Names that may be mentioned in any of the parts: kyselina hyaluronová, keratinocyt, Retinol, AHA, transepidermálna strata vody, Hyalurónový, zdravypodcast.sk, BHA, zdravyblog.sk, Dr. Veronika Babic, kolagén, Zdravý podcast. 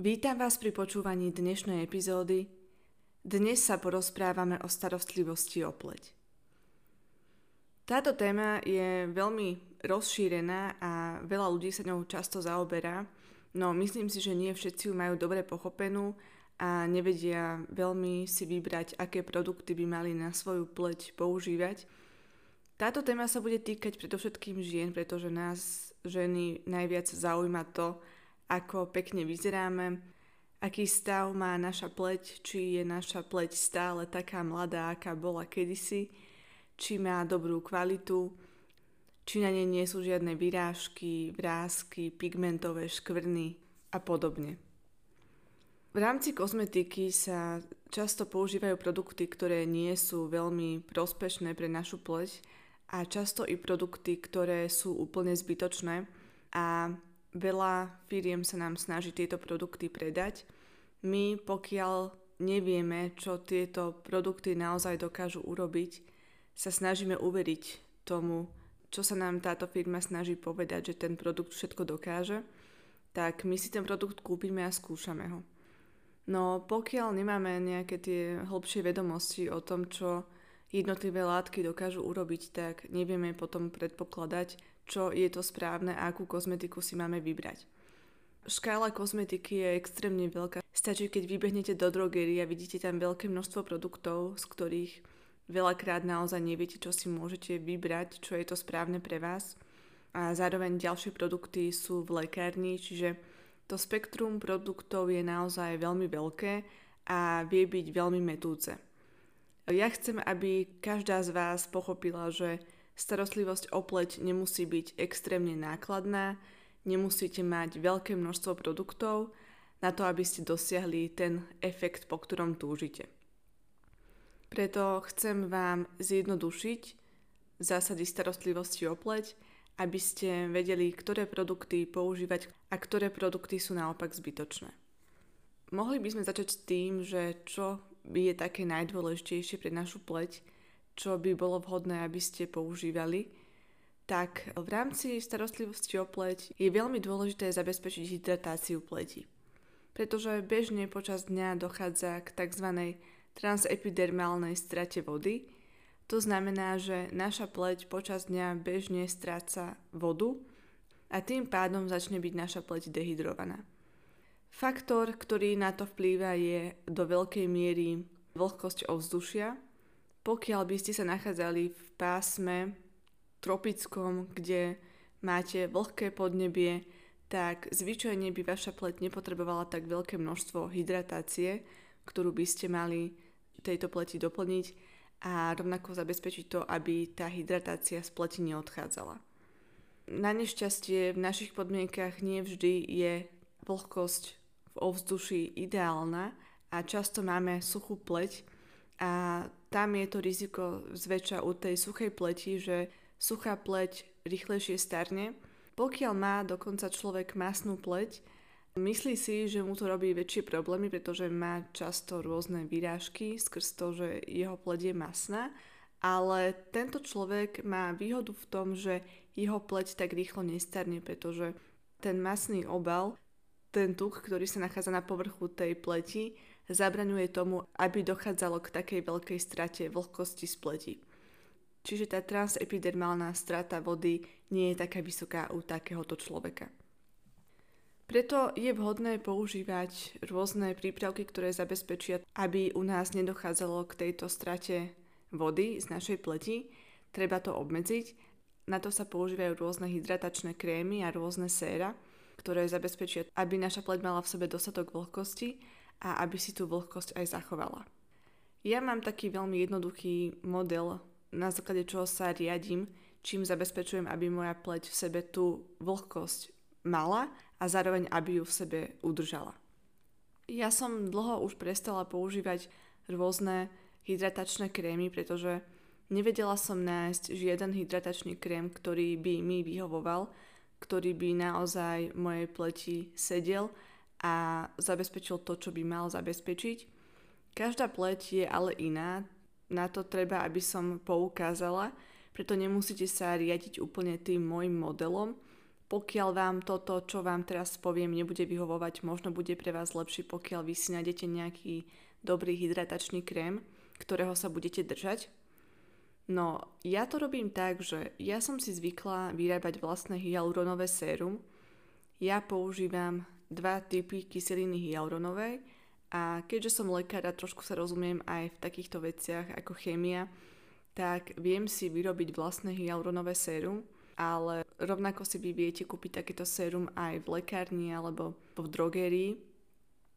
Vítam vás pri počúvaní dnešnej epizódy. Dnes sa porozprávame o starostlivosti o pleť. Táto téma je veľmi rozšírená a veľa ľudí sa ňou často zaoberá, no myslím si, že nie všetci ju majú dobre pochopenú a nevedia veľmi si vybrať, aké produkty by mali na svoju pleť používať. Táto téma sa bude týkať predovšetkým žien, pretože nás ženy najviac zaujíma to, ako pekne vyzeráme, aký stav má naša pleť, či je naša pleť stále taká mladá, aká bola kedysi, či má dobrú kvalitu, či na nej nie sú žiadne vyrážky, vrásky, pigmentové škvrny a podobne. V rámci kozmetiky sa často používajú produkty, ktoré nie sú veľmi prospešné pre našu pleť a často i produkty, ktoré sú úplne zbytočné a veľa firiem sa nám snaží tieto produkty predať. My, pokiaľ nevieme, čo tieto produkty naozaj dokážu urobiť, sa snažíme uveriť tomu, čo sa nám táto firma snaží povedať, že ten produkt všetko dokáže, tak my si ten produkt kúpime a skúšame ho. No pokiaľ nemáme nejaké tie hlbšie vedomosti o tom, čo jednotlivé látky dokážu urobiť, tak nevieme potom predpokladať, čo je to správne a akú kozmetiku si máme vybrať. Škála kozmetiky je extrémne veľká. Stačí, keď vybehnete do drogerie a vidíte tam veľké množstvo produktov, z ktorých veľakrát naozaj neviete, čo si môžete vybrať, čo je to správne pre vás. A zároveň ďalšie produkty sú v lekárni, čiže to spektrum produktov je naozaj veľmi veľké a vie byť veľmi mätúce. Ja chcem, aby každá z vás pochopila, že starostlivosť o pleť nemusí byť extrémne nákladná, nemusíte mať veľké množstvo produktov na to, aby ste dosiahli ten efekt, po ktorom túžite. Preto chcem vám zjednodušiť zásady starostlivosti o pleť, aby ste vedeli, ktoré produkty používať a ktoré produkty sú naopak zbytočné. Mohli by sme začať s tým, že čo je také najdôležitejšie pre našu pleť, čo by bolo vhodné, aby ste používali, tak v rámci starostlivosti o pleť je veľmi dôležité zabezpečiť hydratáciu pleti. Pretože bežne počas dňa dochádza k tzv. Transepidermálnej strate vody. To znamená, že naša pleť počas dňa bežne stráca vodu a tým pádom začne byť naša pleť dehydrovaná. Faktor, ktorý na to vplýva, je do veľkej miery vlhkosť ovzdušia. Pokiaľ by ste sa nachádzali v pásme tropickom, kde máte vlhké podnebie, tak zvyčajne by vaša pleť nepotrebovala tak veľké množstvo hydratácie, ktorú by ste mali tejto pleti doplniť a rovnako zabezpečiť to, aby tá hydratácia z pleti neodchádzala. Na nešťastie v našich podmienkach nie vždy je vlhkosť v ovzduši ideálna a často máme suchú pleť a tam je to riziko zväčša u tej suchej pleti, že suchá pleť rýchlejšie starne. Pokiaľ má dokonca človek masnú pleť, myslí si, že mu to robí väčšie problémy, pretože má často rôzne vyrážky skrz to, že jeho pleť je masná, ale tento človek má výhodu v tom, že jeho pleť tak rýchlo nestarne, pretože ten masný obal, ten tuk, ktorý sa nachádza na povrchu tej pleti, zabraňuje tomu, aby dochádzalo k takej veľkej strate vlhkosti z pleti. Čiže tá transepidermálna strata vody nie je taká vysoká u takéhoto človeka. Preto je vhodné používať rôzne prípravky, ktoré zabezpečia, aby u nás nedochádzalo k tejto strate vody z našej pleti. Treba to obmedziť. Na to sa používajú rôzne hydratačné krémy a rôzne séra, ktoré zabezpečia, aby naša pleť mala v sebe dostatok vlhkosti a aby si tú vlhkosť aj zachovala. Ja mám taký veľmi jednoduchý model, na základe čoho sa riadím, čím zabezpečujem, aby moja pleť v sebe tú vlhkosť mala a zároveň, aby ju v sebe udržala. Ja som dlho už prestala používať rôzne hydratačné krémy, pretože nevedela som nájsť žiaden hydratačný krém, ktorý by mi vyhovoval, ktorý by naozaj mojej pleti sedel a zabezpečil to, čo by mal zabezpečiť. Každá pleť je ale iná, na to treba, aby som poukázala, preto nemusíte sa riadiť úplne tým môjim modelom. Pokiaľ vám toto, čo vám teraz poviem, nebude vyhovovať, možno bude pre vás lepšie, pokiaľ vy si nájdete nejaký dobrý hydratačný krém, ktorého sa budete držať. No, ja to robím tak, že ja som si zvykla vyrábať vlastné hyaluronové sérum. Ja používam 2 typy kyseliny hyaluronovej a keďže som lekár a trošku sa rozumiem aj v takýchto veciach ako chémia, tak viem si vyrobiť vlastné hyaluronové sérum, ale rovnako si vy viete kúpiť takéto sérum aj v lekárni alebo v drogérii.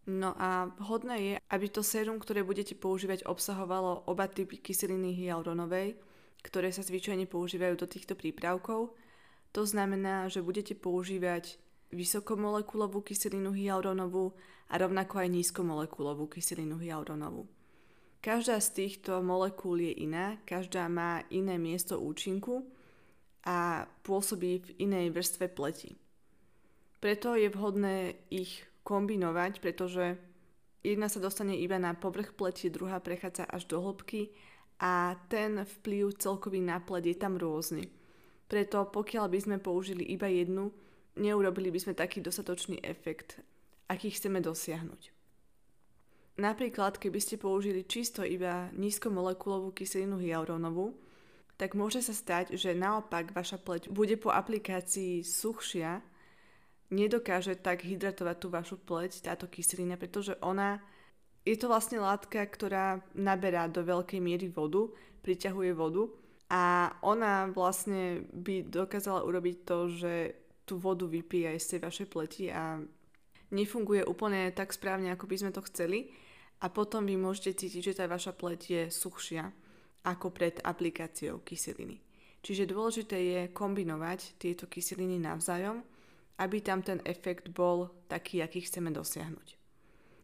No a vhodné je, aby to sérum, ktoré budete používať, obsahovalo oba typy kyseliny hyaluronovej, ktoré sa zvyčajne používajú do týchto prípravkov. To znamená, že budete používať vysokomolekulovú kyselinu hyaluronovú a rovnako aj nízkomolekulovú kyselinu hyaluronovú. Každá z týchto molekúl je iná, každá má iné miesto účinku a pôsobí v inej vrstve pleti. Preto je vhodné ich kombinovať, pretože jedna sa dostane iba na povrch pleti, druhá prechádza až do hĺbky a ten vplyv celkový na pleť je tam rôzny. Preto pokiaľ by sme použili iba jednu, neurobili by sme taký dostatočný efekt, aký chceme dosiahnuť. Napríklad, keby ste použili čisto iba nízkomolekulovú kyselinu hyaluronovú, tak môže sa stať, že naopak vaša pleť bude po aplikácii suchšia, nedokáže tak hydratovať tú vašu pleť, táto kyselina, pretože ona je to vlastne látka, ktorá naberá do veľkej miery vodu, priťahuje vodu a ona vlastne by dokázala urobiť to, že tú vodu vypije aj z tej vašej pleti a nefunguje úplne tak správne, ako by sme to chceli a potom vy môžete cítiť, že tá vaša pleť je suchšia ako pred aplikáciou kyseliny. Čiže dôležité je kombinovať tieto kyseliny navzájom, aby tam ten efekt bol taký, aký chceme dosiahnuť.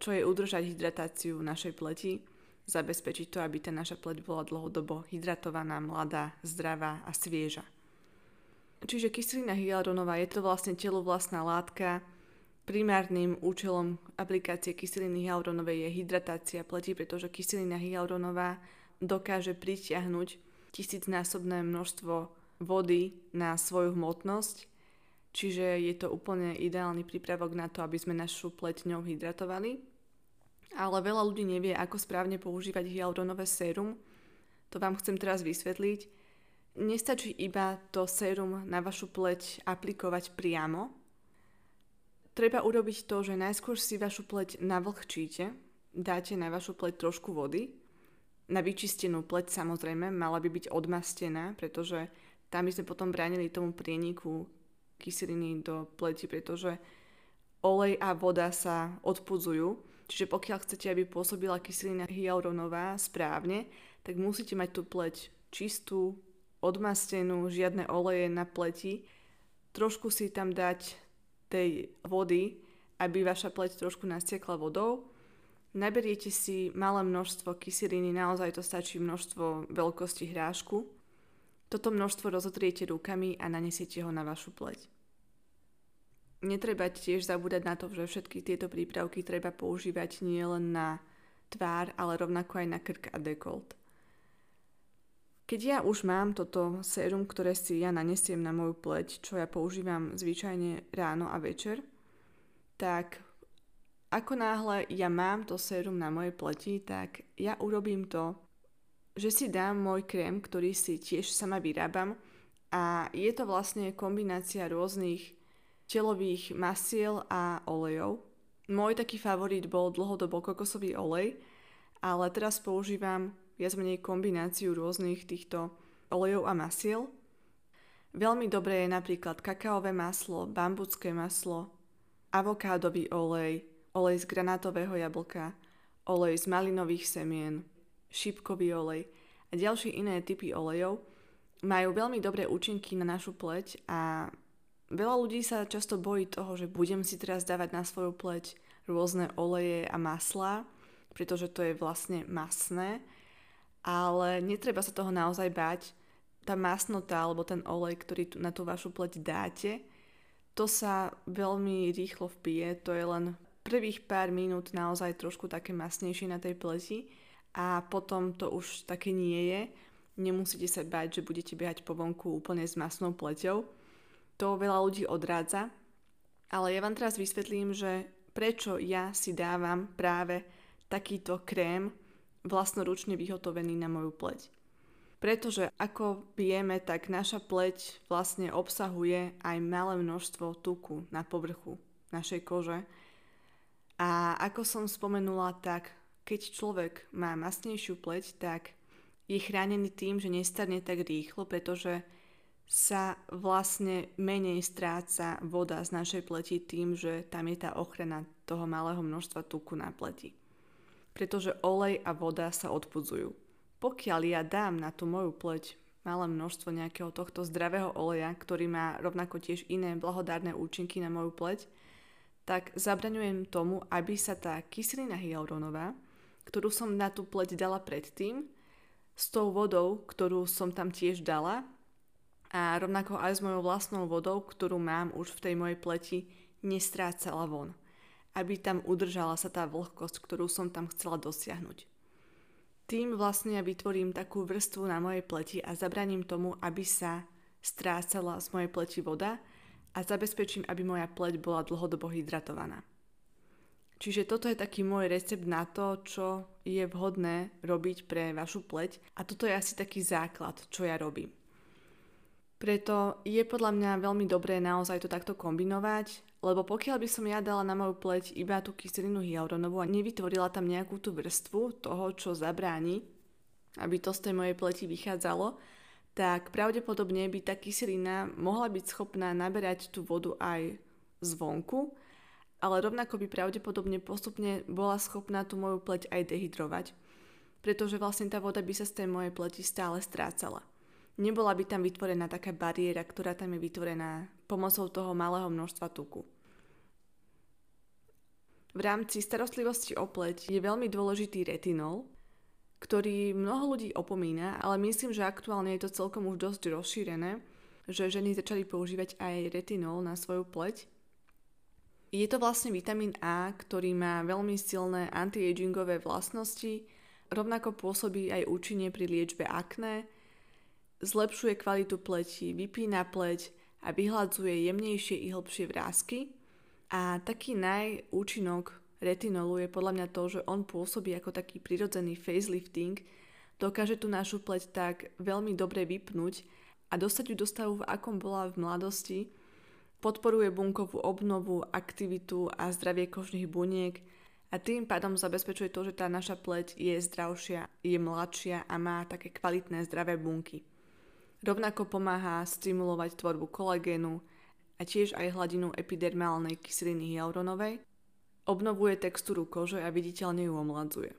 Čo je udržať hydratáciu našej pleti, zabezpečiť to, aby tá naša pleť bola dlhodobo hydratovaná, mladá, zdravá a svieža. Čiže kyselina hyaluronová je to vlastne telu vlastná látka. Primárnym účelom aplikácie kyseliny hyaluronovej je hydratácia pleti, pretože kyselina hyaluronová dokáže pritiahnuť 1000-násobné množstvo vody na svoju hmotnosť. Čiže je to úplne ideálny prípravok na to, aby sme našu pleť ňou hydratovali. Ale veľa ľudí nevie, ako správne používať hyaluronové sérum. To vám chcem teraz vysvetliť. Nestačí iba to sérum na vašu pleť aplikovať priamo. Treba urobiť to, že najskôr si vašu pleť navlhčíte, dáte na vašu pleť trošku vody. Na vyčistenú pleť samozrejme, mala by byť odmastená, pretože tam by sme potom bránili tomu prieniku kyseliny do pleti, pretože olej a voda sa odpudzujú. Čiže pokiaľ chcete, aby pôsobila kyselina hyaluronová správne, tak musíte mať tú pleť čistú, odmastenú, žiadne oleje na pleti. Trošku si tam dať tej vody, aby vaša pleť trošku nasiekla vodou. Naberiete si malé množstvo kyseliny, naozaj to stačí množstvo veľkosti hrášku. Toto množstvo rozotriete rukami a nanesiete ho na vašu pleť. Netreba tiež zabúdať na to, že všetky tieto prípravky treba používať nielen na tvár, ale rovnako aj na krk a dekolt. Keď ja už mám toto sérum, ktoré si ja nanesiem na moju pleť, čo ja používam zvyčajne ráno a večer, tak ako náhle ja mám to sérum na mojej pleti, tak ja urobím to, že si dám môj krém, ktorý si tiež sama vyrábam a je to vlastne kombinácia rôznych telových masiel a olejov. Môj taký favorit bol dlhodobo kokosový olej, ale teraz používam viac menej kombináciu rôznych týchto olejov a masiel. Veľmi dobré je napríklad kakaové maslo, bambucké maslo, avokádový olej, olej z granátového jablka, olej z malinových semien, šípkový olej a ďalšie iné typy olejov, majú veľmi dobré účinky na našu pleť a veľa ľudí sa často bojí toho, že budem si teraz dávať na svoju pleť rôzne oleje a maslá, pretože to je vlastne masné, ale netreba sa toho naozaj báť. Tá masnota alebo ten olej, ktorý na tú vašu pleť dáte, to sa veľmi rýchlo vpije, to je len prvých pár minút naozaj trošku také masnejšie na tej pleti a potom to už také nie je. Nemusíte sa báť, že budete behať po vonku úplne s masnou pleťou. To veľa ľudí odrádza, ale ja vám teraz vysvetlím, že prečo ja si dávam práve takýto krém vlastnoručne vyhotovený na moju pleť. Pretože ako vieme, tak naša pleť vlastne obsahuje aj malé množstvo tuku na povrchu našej kože. A ako som spomenula, tak keď človek má masnejšiu pleť, tak je chránený tým, že nestarne tak rýchlo, pretože sa vlastne menej stráca voda z našej pleti tým, že tam je tá ochrana toho malého množstva tuku na pleti. Pretože olej a voda sa odpudzujú. Pokiaľ ja dám na tú moju pleť malé množstvo nejakého tohto zdravého oleja, ktorý má rovnako tiež iné blahodárne účinky na moju pleť, tak zabraňujem tomu, aby sa tá kyselina hyalurónová, ktorú som na tú pleť dala predtým, s tou vodou, ktorú som tam tiež dala a rovnako aj s mojou vlastnou vodou, ktorú mám už v tej mojej pleti, nestrácala von. Aby tam udržala sa tá vlhkosť, ktorú som tam chcela dosiahnuť. Tým vlastne ja vytvorím takú vrstvu na mojej pleti a zabraním tomu, aby sa strácala z mojej pleti voda a zabezpečím, aby moja pleť bola dlhodobo hydratovaná. Čiže toto je taký môj recept na to, čo je vhodné robiť pre vašu pleť a toto je asi taký základ, čo ja robím. Preto je podľa mňa veľmi dobré naozaj to takto kombinovať, lebo pokiaľ by som ja dala na moju pleť iba tú kyselinu hyalurónovú a nevytvorila tam nejakú tú vrstvu toho, čo zabráni, aby to z tej mojej pleti vychádzalo, tak pravdepodobne by tá kyselina mohla byť schopná naberať tú vodu aj zvonku, ale rovnako by pravdepodobne postupne bola schopná tú moju pleť aj dehydrovať, pretože vlastne tá voda by sa z tej mojej pleti stále strácala. Nebola by tam vytvorená taká bariéra, ktorá tam je vytvorená pomocou toho malého množstva tuku. V rámci starostlivosti o pleť je veľmi dôležitý retinol, ktorý mnoho ľudí opomína, ale myslím, že aktuálne je to celkom už dosť rozšírené, že ženy začali používať aj retinol na svoju pleť. Je to vlastne vitamín A, ktorý má veľmi silné anti-agingové vlastnosti, rovnako pôsobí aj účinne pri liečbe akné, zlepšuje kvalitu pleti, vypína pleť a vyhladzuje jemnejšie i hlbšie vrásky. A taký najúčinok retinolu je podľa mňa to, že on pôsobí ako taký prirodzený facelifting, dokáže tú našu pleť tak veľmi dobre vypnúť a dostať ju do stavu, v akom bola v mladosti, podporuje bunkovú obnovu, aktivitu a zdravie kožných buniek a tým pádom zabezpečuje to, že tá naša pleť je zdravšia, je mladšia a má také kvalitné zdravé bunky. Rovnako pomáha stimulovať tvorbu kolagénu a tiež aj hladinu epidermálnej kyseliny hyalurónovej, obnovuje textúru kože a viditeľne ju omladzuje.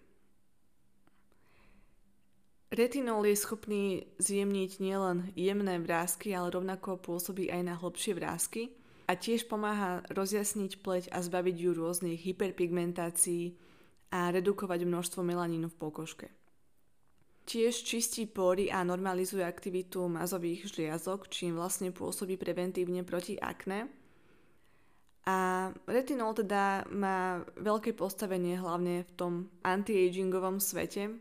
Retinol je schopný zjemniť nielen jemné vrásky, ale rovnako pôsobí aj na hlbšie vrásky a tiež pomáha rozjasniť pleť a zbaviť ju rôznych hyperpigmentácií a redukovať množstvo melanínu v pokožke. Tiež čistí pory a normalizuje aktivitu mazových žliazok, čím vlastne pôsobí preventívne proti akné. A retinol teda má veľké postavenie hlavne v tom anti-agingovom svete,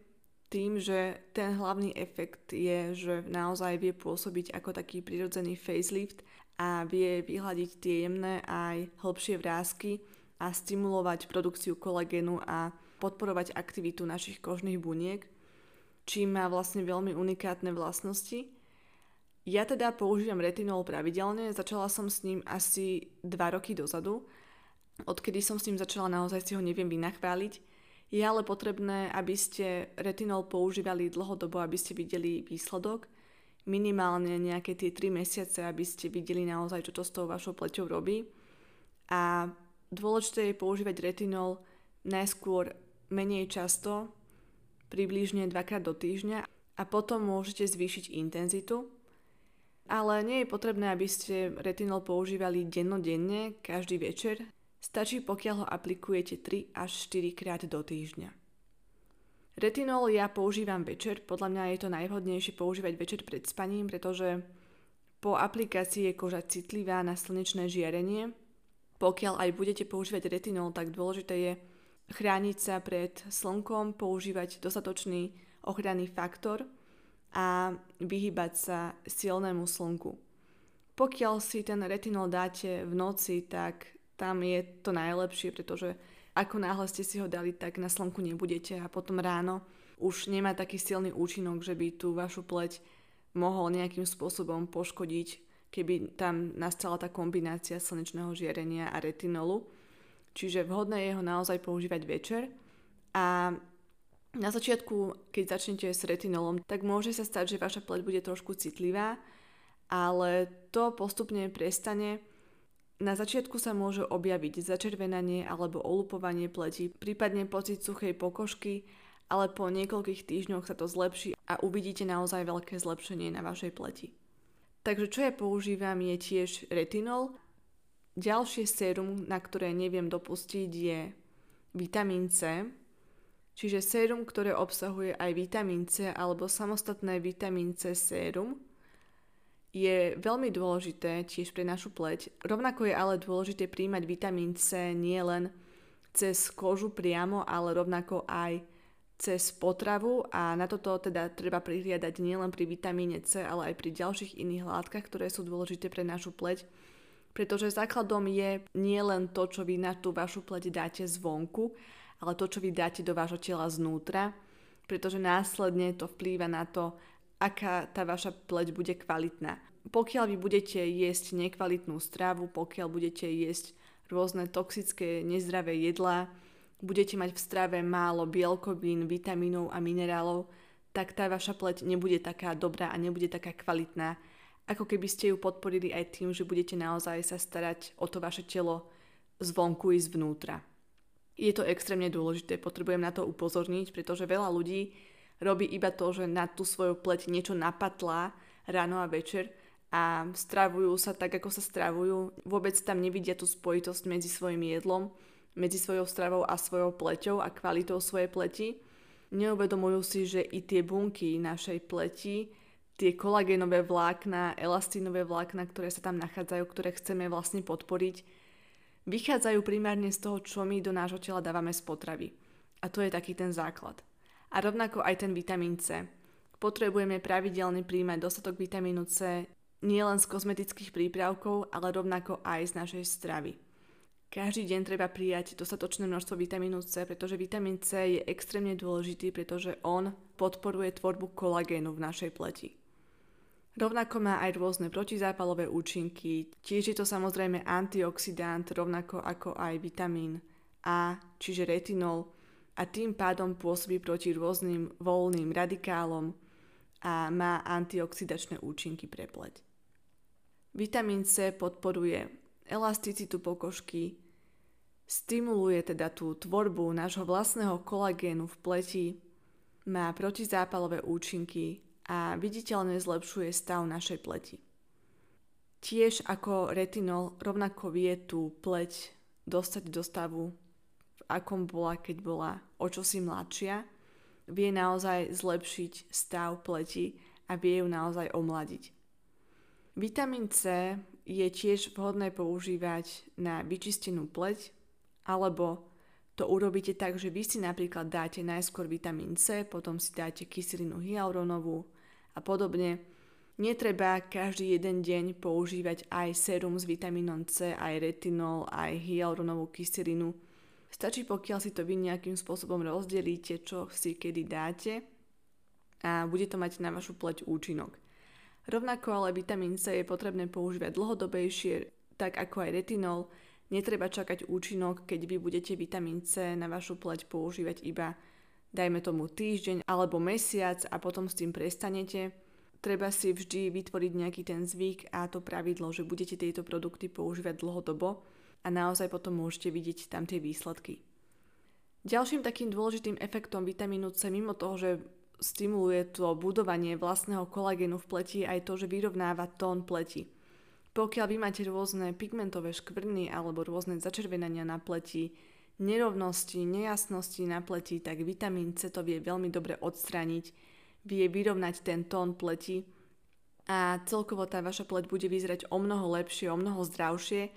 tým, že ten hlavný efekt je, že naozaj vie pôsobiť ako taký prirodzený facelift a vie vyhľadiť tie jemné aj hlbšie vrásky a stimulovať produkciu kolagénu a podporovať aktivitu našich kožných buniek, čím má vlastne veľmi unikátne vlastnosti. Ja teda používam retinol pravidelne, začala som s ním asi 2 roky dozadu, odkedy som s ním začala, naozaj si ho neviem vynachváliť. Je ale potrebné, aby ste retinol používali dlhodobo, aby ste videli výsledok, minimálne nejaké tie 3 mesiace, aby ste videli naozaj, čo to s tou vašou pleťou robí. A dôležité je používať retinol najskôr menej často, približne 2-krát do týždňa a potom môžete zvýšiť intenzitu ale nie je potrebné, aby ste retinol používali dennodenne, každý večer. Stačí, pokiaľ ho aplikujete 3 až 4 krát do týždňa. Retinol ja používam večer, podľa mňa je to najvhodnejšie používať večer pred spaním, pretože po aplikácii je koža citlivá na slnečné žiarenie. Pokiaľ aj budete používať retinol, tak dôležité je chrániť sa pred slnkom, používať dostatočný ochranný faktor a vyhýbať sa silnému slnku. Pokiaľ si ten retinol dáte v noci, tak tam je to najlepšie, pretože ako náhle ste si ho dali, tak na slnku nebudete a potom ráno už nemá taký silný účinok, že by tú vašu pleť mohol nejakým spôsobom poškodiť, keby tam nastala tá kombinácia slnečného žiarenia a retinolu. Čiže vhodné je ho naozaj používať večer. A na začiatku, keď začnete s retinolom, tak môže sa stať, že vaša pleť bude trošku citlivá, ale to postupne prestane. Na začiatku sa môže objaviť začervenanie alebo olupovanie pleti, prípadne pocit suchej pokožky, ale po niekoľkých týždňoch sa to zlepší a uvidíte naozaj veľké zlepšenie na vašej pleti. Takže čo ja používam je tiež retinol. Ďalšie sérum, na ktoré neviem dopustiť, je vitamín C. Čiže sérum, ktoré obsahuje aj vitamín C alebo samostatné vitamín C sérum, je veľmi dôležité tiež pre našu pleť. Rovnako je ale dôležité príjmať vitamín C nielen cez kožu priamo, ale rovnako aj cez potravu a na toto teda treba prihliadať nielen pri vitamíne C, ale aj pri ďalších iných látkach, ktoré sú dôležité pre našu pleť, pretože základom je nielen to, čo vy na tú vašu pleť dáte zvonku, ale to, čo vy dáte do vášho tela znútra, pretože následne to vplýva na to, aká tá vaša pleť bude kvalitná. Pokiaľ vy budete jesť nekvalitnú stravu, pokiaľ budete jesť rôzne toxické, nezdravé jedlá, budete mať v strave málo bielkovín, vitamínov a minerálov, tak tá vaša pleť nebude taká dobrá a nebude taká kvalitná, ako keby ste ju podporili aj tým, že budete naozaj sa starať o to vaše telo zvonku i zvnútra. Je to extrémne dôležité, potrebujem na to upozorniť, pretože veľa ľudí robí iba to, že na tú svoju pleť niečo napatlá ráno a večer a stravujú sa tak, ako sa stravujú. Vôbec tam nevidia tú spojitosť medzi svojim jedlom, medzi svojou stravou a svojou pleťou a kvalitou svojej pleti. Neuvedomujú si, že i tie bunky našej pleti, tie kolagénové vlákna, elastínové vlákna, ktoré sa tam nachádzajú, ktoré chceme vlastne podporiť, vychádzajú primárne z toho, čo my do nášho tela dávame z potravy. A to je taký ten základ. A rovnako aj ten vitamín C. Potrebujeme pravidelne príjmať dostatok vitamínu C nielen z kozmetických prípravkov, ale rovnako aj z našej stravy. Každý deň treba prijať dostatočné množstvo vitamínu C, pretože vitamín C je extrémne dôležitý, pretože on podporuje tvorbu kolagénu v našej pleti. Rovnako má aj rôzne protizápalové účinky, tiež je to samozrejme antioxidant, rovnako ako aj vitamín A, čiže retinol, a tým pádom pôsobí proti rôznym voľným radikálom a má antioxidačné účinky pre pleť. Vitamín C podporuje elasticitu pokožky, stimuluje teda tú tvorbu nášho vlastného kolagénu v pleti, má protizápalové účinky a viditeľne zlepšuje stav našej pleti. Tiež ako retinol rovnako vie tú pleť dostať do stavu, v akom bola, keď bola o čosi mladšia, vie naozaj zlepšiť stav pleti a vie ju naozaj omladiť. Vitamín C je tiež vhodné používať na vyčistenú pleť, alebo to urobíte tak, že vy si napríklad dáte najskôr vitamín C, potom si dáte kyselinu hyalurónovú a podobne. Netreba každý jeden deň používať aj sérum s vitamínom C, aj retinol, aj hyalurónovú kyselinu. Stačí, pokiaľ si to vy nejakým spôsobom rozdelíte, čo si kedy dáte a bude to mať na vašu pleť účinok. Rovnako ale vitamín C je potrebné používať dlhodobejšie, tak ako aj retinol. Netreba čakať účinok, keď vy budete vitamín C na vašu pleť používať iba, dajme tomu týždeň alebo mesiac a potom s tým prestanete. Treba si vždy vytvoriť nejaký ten zvyk a to pravidlo, že budete tieto produkty používať dlhodobo a naozaj potom môžete vidieť tam tie výsledky. Ďalším takým dôležitým efektom vitamínu C, mimo toho, že stimuluje to budovanie vlastného kolagénu v pleti aj to, že vyrovnáva tón pleti. Pokiaľ vy máte rôzne pigmentové škvrny alebo rôzne začervenania na pleti, nerovnosti, nejasnosti na pleti, tak vitamín C to vie veľmi dobre odstrániť, vie vyrovnať ten tón pleti a celkovo tá vaša pleť bude vyzerať o mnoho lepšie, o mnoho zdravšie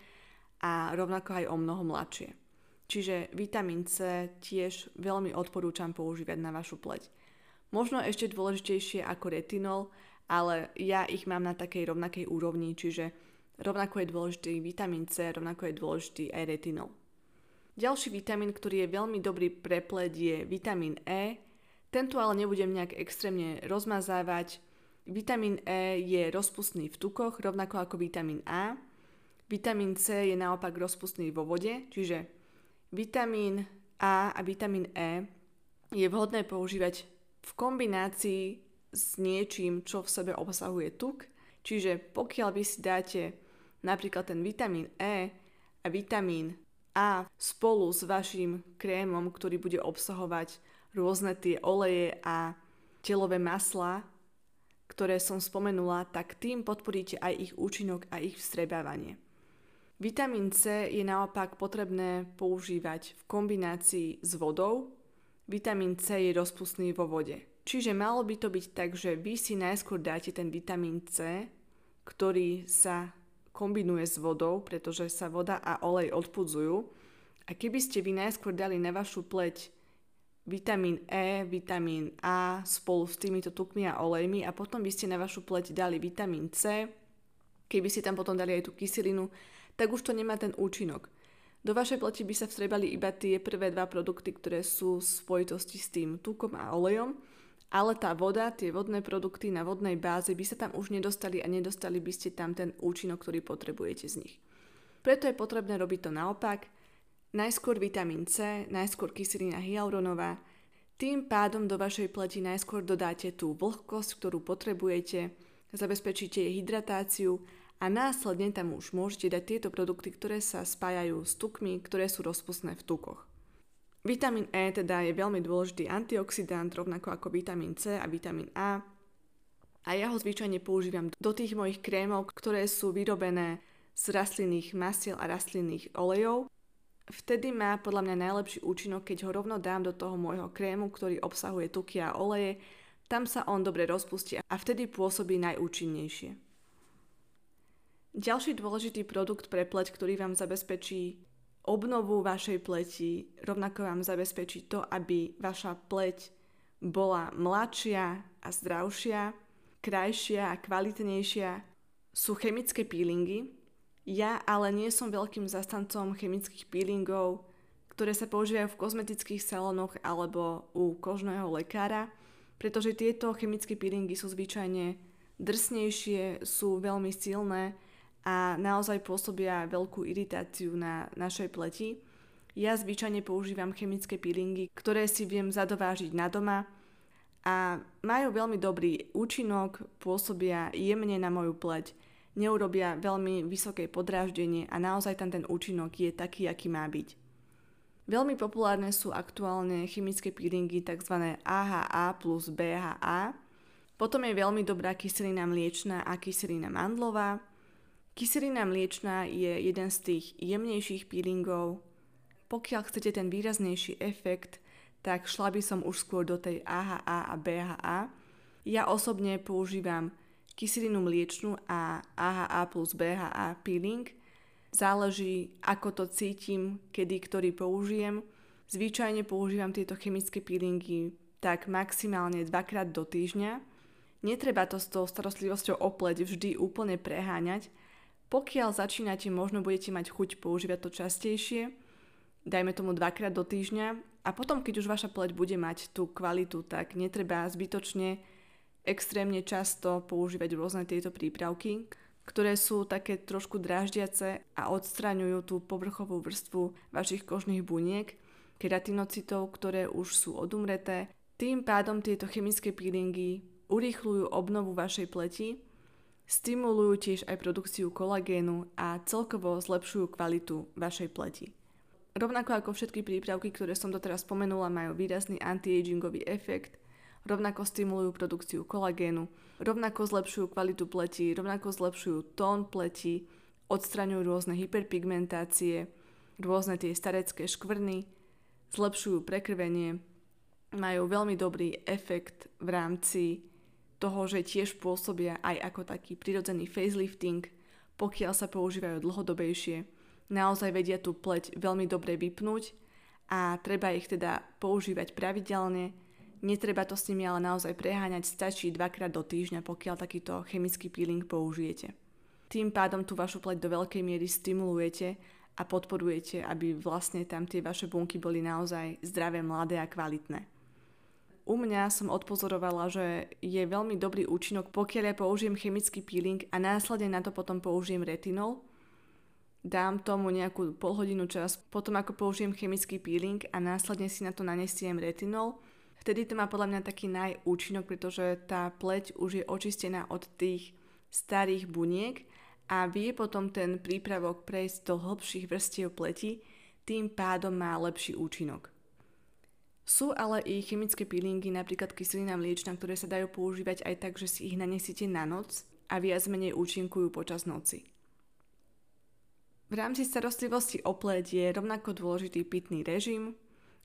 a rovnako aj o mnoho mladšie. Čiže vitamín C tiež veľmi odporúčam používať na vašu pleť. Možno ešte dôležitejšie ako retinol, ale ja ich mám na takej rovnakej úrovni, čiže rovnako je dôležitý vitamín C, rovnako je dôležitý aj retinol. Ďalší vitamín, ktorý je veľmi dobrý pre pleť, je vitamín E. Tento ale nebudem nejak extrémne rozmazávať. Vitamín E je rozpustný v tukoch, rovnako ako vitamín A. Vitamín C je naopak rozpustný vo vode, čiže vitamín A a vitamín E je vhodné používať v kombinácii s niečím, čo v sebe obsahuje tuk. Čiže pokiaľ vy si dáte napríklad ten vitamín E a vitamín A spolu s vašim krémom, ktorý bude obsahovať rôzne tie oleje a telové maslá, ktoré som spomenula, tak tým podporíte aj ich účinok a ich vstrebávanie. Vitamín C je naopak potrebné používať v kombinácii s vodou. Vitamín C je rozpustný vo vode. Čiže malo by to byť tak, že vy si najskôr dáte ten vitamín C, ktorý sa kombinuje s vodou, pretože sa voda a olej odpudzujú. A keby ste vy najskôr dali na vašu pleť vitamín E, vitamín A spolu s týmito tukmi a olejmi a potom by ste na vašu pleť dali vitamín C, keby ste tam potom dali aj tú kyselinu, tak už to nemá ten účinok. Do vašej pleti by sa vstrebali iba tie prvé dva produkty, ktoré sú v spojitosti s tým tukom a olejom, ale tá voda, tie vodné produkty na vodnej báze by sa tam už nedostali a nedostali by ste tam ten účinok, ktorý potrebujete z nich. Preto je potrebné robiť to naopak. Najskôr vitamín C, najskôr kyselina hyalurónová. Tým pádom do vašej pleti najskôr dodáte tú vlhkosť, ktorú potrebujete, zabezpečíte jej hydratáciu a následne tam už môžete dať tieto produkty, ktoré sa spájajú s tukmi, ktoré sú rozpustné v tukoch. Vitamín E teda je veľmi dôležitý antioxidant, rovnako ako vitamín C a vitamín A. A ja ho zvyčajne používam do tých mojich krémov, ktoré sú vyrobené z rastlinných masiel a rastlinných olejov. Vtedy má podľa mňa najlepší účinok, keď ho rovno dám do toho môjho krému, ktorý obsahuje tuky a oleje. Tam sa on dobre rozpustí a vtedy pôsobí najúčinnejšie. Ďalší dôležitý produkt pre pleť, ktorý vám zabezpečí obnovu vašej pleti, rovnako vám zabezpečí to, aby vaša pleť bola mladšia a zdravšia, krajšia a kvalitnejšia, sú chemické peelingy. Ja ale nie som veľkým zastancom chemických peelingov, ktoré sa používajú v kozmetických salónoch alebo u kožného lekára, pretože tieto chemické peelingy sú zvyčajne drsnejšie, sú veľmi silné a naozaj pôsobia veľkú iritáciu na našej pleti. Ja zvyčajne používam chemické peelingy, ktoré si viem zadovážiť na doma a majú veľmi dobrý účinok, pôsobia jemne na moju pleť, neurobia veľmi vysoké podráždenie a naozaj tam ten účinok je taký, aký má byť. Veľmi populárne sú aktuálne chemické peelingy tzv. AHA plus BHA, potom je veľmi dobrá kyselina mliečna a kyselina mandlová. Kyselina mliečna je jeden z tých jemnejších peelingov. Pokiaľ chcete ten výraznejší efekt, tak šla by som už skôr do tej AHA a BHA. Ja osobne používam kyselinu mliečnu a AHA plus BHA peeling. Záleží, ako to cítim, kedy ktorý použijem. Zvyčajne používam tieto chemické peelingy tak maximálne 2-krát do týždňa. Netreba to s tou starostlivosťou o pleť vždy úplne preháňať. Pokiaľ začínate, možno budete mať chuť používať to častejšie, dajme tomu 2-krát do týždňa a potom, keď už vaša pleť bude mať tú kvalitu, tak netreba zbytočne extrémne často používať rôzne tieto prípravky, ktoré sú také trošku dráždiace a odstraňujú tú povrchovú vrstvu vašich kožných buniek, keratinocitov, ktoré už sú odumreté. Tým pádom tieto chemické peelingy urýchľujú obnovu vašej pleti, stimulujú tiež aj produkciu kolagénu a celkovo zlepšujú kvalitu vašej pleti. Rovnako ako všetky prípravky, ktoré som doteraz spomenula, majú výrazný anti-agingový efekt, rovnako stimulujú produkciu kolagénu, rovnako zlepšujú kvalitu pleti, rovnako zlepšujú tón pleti, odstraňujú rôzne hyperpigmentácie, rôzne tie starecké škvrny, zlepšujú prekrvenie, majú veľmi dobrý efekt v rámci toho, že tiež pôsobia aj ako taký prirodzený facelifting, pokiaľ sa používajú dlhodobejšie. Naozaj vedia tú pleť veľmi dobre vypnúť a treba ich teda používať pravidelne. Netreba to s nimi ale naozaj preháňať, stačí 2-krát do týždňa, pokiaľ takýto chemický peeling použijete. Tým pádom tú vašu pleť do veľkej miery stimulujete a podporujete, aby vlastne tam tie vaše bunky boli naozaj zdravé, mladé a kvalitné. U mňa som odpozorovala, že je veľmi dobrý účinok, pokiaľ ja použijem chemický peeling a následne na to potom použijem retinol. Dám tomu nejakú polhodinu čas, potom ako použijem chemický peeling a následne si na to nanesiem retinol. Vtedy to má podľa mňa taký najúčinok, pretože tá pleť už je očistená od tých starých buniek a vie potom ten prípravok prejsť do hlbších vrstiev pleti, tým pádom má lepší účinok. Sú ale i chemické peelingy, napríklad kyselina mliečna, ktoré sa dajú používať aj tak, že si ich nanesíte na noc a viac menej účinkujú počas noci. V rámci starostlivosti o pleť je rovnako dôležitý pitný režim,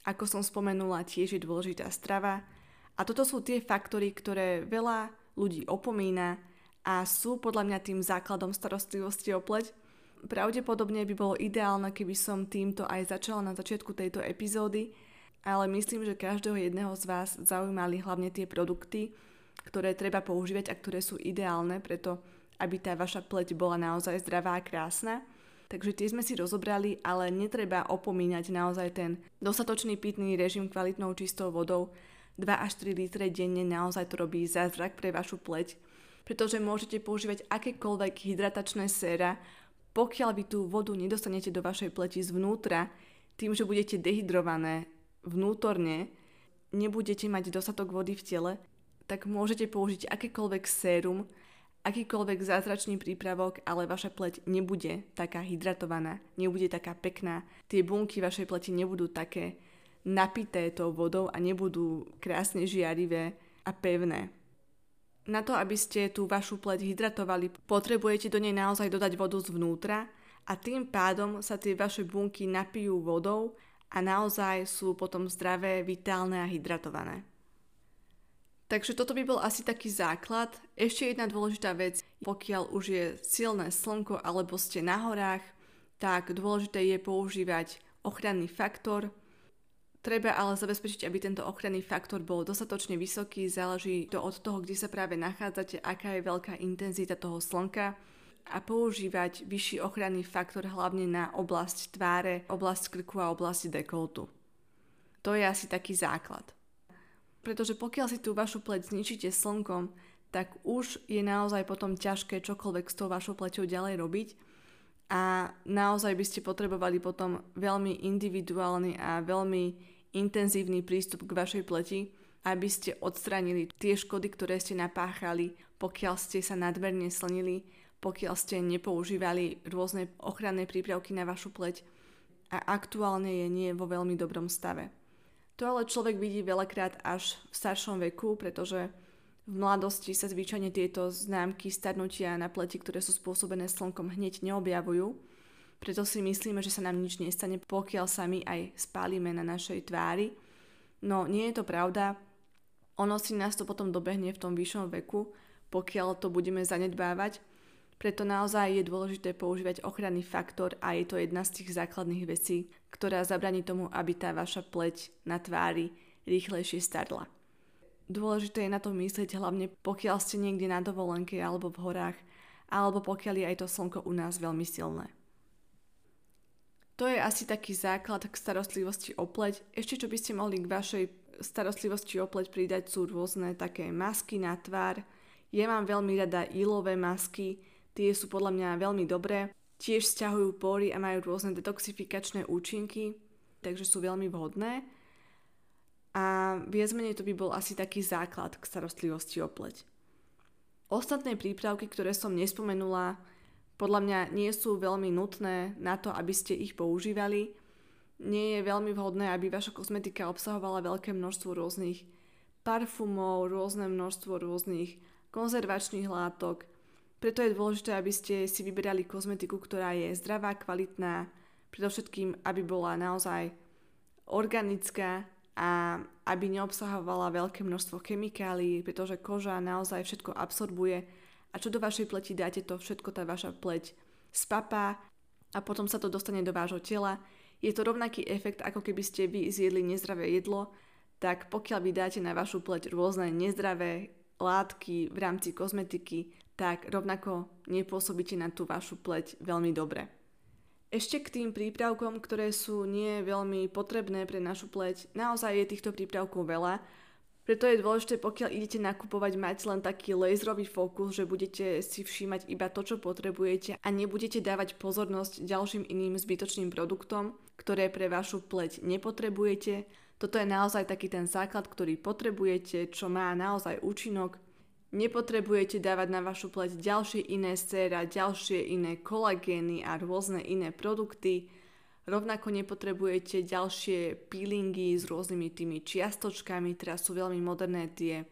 ako som spomenula, tiež je dôležitá strava a toto sú tie faktory, ktoré veľa ľudí opomína a sú podľa mňa tým základom starostlivosti o pleť. Pravdepodobne by bolo ideálne, keby som týmto aj začala na začiatku tejto epizódy, ale myslím, že každého jedného z vás zaujímali hlavne tie produkty, ktoré treba používať a ktoré sú ideálne preto, aby tá vaša pleť bola naozaj zdravá a krásna. Takže tie sme si rozobrali, ale netreba opomínať naozaj ten dostatočný pitný režim kvalitnou čistou vodou. 2 až 3 litre denne naozaj to robí zázrak pre vašu pleť, pretože môžete používať akékoľvek hydratačné séra, pokiaľ vy tú vodu nedostanete do vašej pleti zvnútra, tým, že budete dehydrované, vnútorne nebudete mať dostatok vody v tele, tak môžete použiť akékoľvek sérum, akýkoľvek zázračný prípravok, ale vaša pleť nebude taká hydratovaná, nebude taká pekná. Tie bunky vašej pleti nebudú také napité tou vodou a nebudú krásne žiarivé a pevné. Na to, aby ste tú vašu pleť hydratovali, potrebujete do nej naozaj dodať vodu zvnútra a tým pádom sa tie vaše bunky napijú vodou a naozaj sú potom zdravé, vitálne a hydratované. Takže toto by bol asi taký základ. Ešte jedna dôležitá vec, pokiaľ už je silné slnko alebo ste na horách, tak dôležité je používať ochranný faktor. Treba ale zabezpečiť, aby tento ochranný faktor bol dostatočne vysoký, záleží to od toho, kde sa práve nachádzate, aká je veľká intenzita toho slnka. A používať vyšší ochranný faktor hlavne na oblasť tváre, oblasť krku a oblasti dekoltu. To je asi taký základ. Pretože pokiaľ si tú vašu pleť zničíte slnkom, tak už je naozaj potom ťažké čokoľvek s tou vašou pleťou ďalej robiť a naozaj by ste potrebovali potom veľmi individuálny a veľmi intenzívny prístup k vašej pleti, aby ste odstránili tie škody, ktoré ste napáchali, pokiaľ ste sa nadmerne slnili, pokiaľ ste nepoužívali rôzne ochranné prípravky na vašu pleť a aktuálne je nie vo veľmi dobrom stave. To ale človek vidí veľakrát až v staršom veku, pretože v mladosti sa zvyčajne tieto známky starnutia na pleti, ktoré sú spôsobené slnkom, hneď neobjavujú. Preto si myslíme, že sa nám nič nestane, pokiaľ sa my aj spálime na našej tvári. No nie je to pravda, ono si nás to potom dobehne v tom vyššom veku, pokiaľ to budeme zanedbávať. Preto naozaj je dôležité používať ochranný faktor a je to jedna z tých základných vecí, ktorá zabraní tomu, aby tá vaša pleť na tvári rýchlejšie starla. Dôležité je na to myslieť hlavne pokiaľ ste niekde na dovolenke alebo v horách, alebo pokiaľ je aj to slnko u nás veľmi silné. To je asi taký základ k starostlivosti o pleť. Ešte čo by ste mohli k vašej starostlivosti o pleť pridať sú rôzne také masky na tvár. Ja mám veľmi rada ílové masky, tie sú podľa mňa veľmi dobré, tiež sťahujú pory a majú rôzne detoxifikačné účinky, takže sú veľmi vhodné. A viac menej to by bol asi taký základ k starostlivosti o pleť. Ostatné prípravky, ktoré som nespomenula, podľa mňa nie sú veľmi nutné na to, aby ste ich používali. Nie je veľmi vhodné, aby vaša kozmetika obsahovala veľké množstvo rôznych parfumov, rôzne množstvo rôznych konzervačných látok. Preto je dôležité, aby ste si vyberali kozmetiku, ktorá je zdravá, kvalitná, predovšetkým, aby bola naozaj organická a aby neobsahovala veľké množstvo chemikálií, pretože koža naozaj všetko absorbuje a čo do vašej pleti dáte, to všetko tá vaša pleť spapá a potom sa to dostane do vášho tela. Je to rovnaký efekt, ako keby ste vy zjedli nezdravé jedlo, tak pokiaľ vy dáte na vašu pleť rôzne nezdravé látky v rámci kozmetiky, tak rovnako nepôsobíte na tú vašu pleť veľmi dobre. Ešte k tým prípravkom, ktoré sú nie veľmi potrebné pre našu pleť, naozaj je týchto prípravkov veľa, preto je dôležité, pokiaľ idete nakupovať, mať len taký laserový fokus, že budete si všímať iba to, čo potrebujete a nebudete dávať pozornosť ďalším iným zbytočným produktom, ktoré pre vašu pleť nepotrebujete. Toto je naozaj taký ten základ, ktorý potrebujete, čo má naozaj účinok. Nepotrebujete dávať na vašu pleť ďalšie iné séra, ďalšie iné kolagény a rôzne iné produkty. Rovnako nepotrebujete ďalšie peelingy s rôznymi tými čiastočkami, teraz sú veľmi moderné tie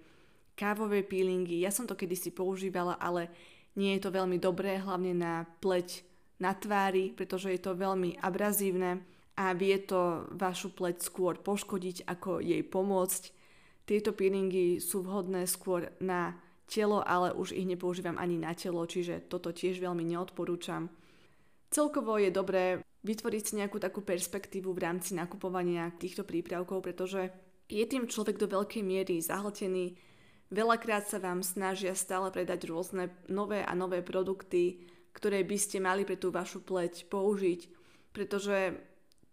kávové peelingy. Ja som to kedysi používala, ale nie je to veľmi dobré, hlavne na pleť na tvári, pretože je to veľmi abrazívne a vie to vašu pleť skôr poškodiť, ako jej pomôcť. Tieto peelingy sú vhodné skôr na telo, ale už ich nepoužívam ani na telo, čiže toto tiež veľmi neodporúčam. Celkovo je dobré vytvoriť si nejakú takú perspektívu v rámci nakupovania týchto prípravkov, pretože je tým človek do veľkej miery zahltený. Veľakrát sa vám snažia stále predať rôzne nové a nové produkty, ktoré by ste mali pre tú vašu pleť použiť, pretože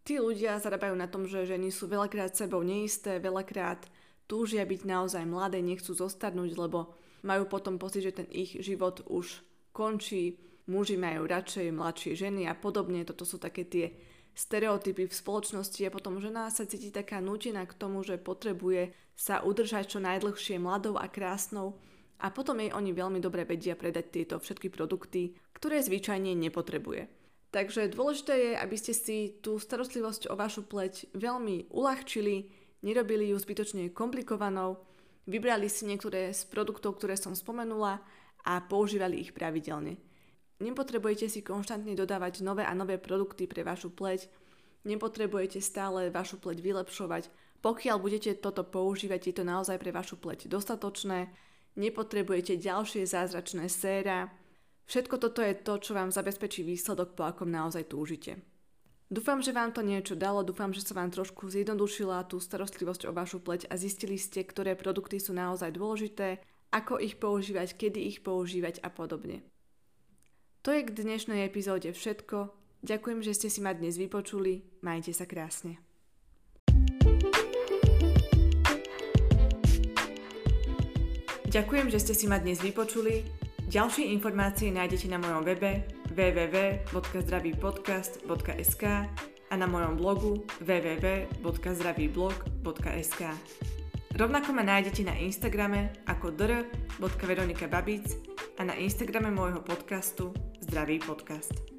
tí ľudia zarábajú na tom, že ženy sú veľakrát sebou neisté, veľakrát túžia byť naozaj mladé, nechcú zostarnúť, lebo majú potom pocit, že ten ich život už končí, muži majú radšej mladšie ženy a podobne. Toto sú také tie stereotypy v spoločnosti a potom žena sa cíti taká nútená k tomu, že potrebuje sa udržať čo najdlhšie mladou a krásnou a potom jej oni veľmi dobre vedia predať tieto všetky produkty, ktoré zvyčajne nepotrebuje. Takže dôležité je, aby ste si tú starostlivosť o vašu pleť veľmi uľahčili, nerobili ju zbytočne komplikovanou, vybrali si niektoré z produktov, ktoré som spomenula a používali ich pravidelne. Nepotrebujete si konštantne dodávať nové a nové produkty pre vašu pleť, nepotrebujete stále vašu pleť vylepšovať. Pokiaľ budete toto používať, je to naozaj pre vašu pleť dostatočné, nepotrebujete ďalšie zázračné séra. Všetko toto je to, čo vám zabezpečí výsledok, po akom naozaj túžite. Dúfam, že vám to niečo dalo, dúfam, že sa vám trošku zjednodušila tú starostlivosť o vašu pleť a zistili ste, ktoré produkty sú naozaj dôležité, ako ich používať, kedy ich používať a podobne. To je k dnešnej epizóde všetko. Ďakujem, že ste si ma dnes vypočuli. Majte sa krásne. Ďakujem, že ste si ma dnes vypočuli. Ďalšie informácie nájdete na mojom webe www.zdravypodcast.sk a na mojom blogu www.zdravyblog.sk. Rovnako ma nájdete na Instagrame ako dr.veronikababic a na Instagrame môjho podcastu Zdravý podcast.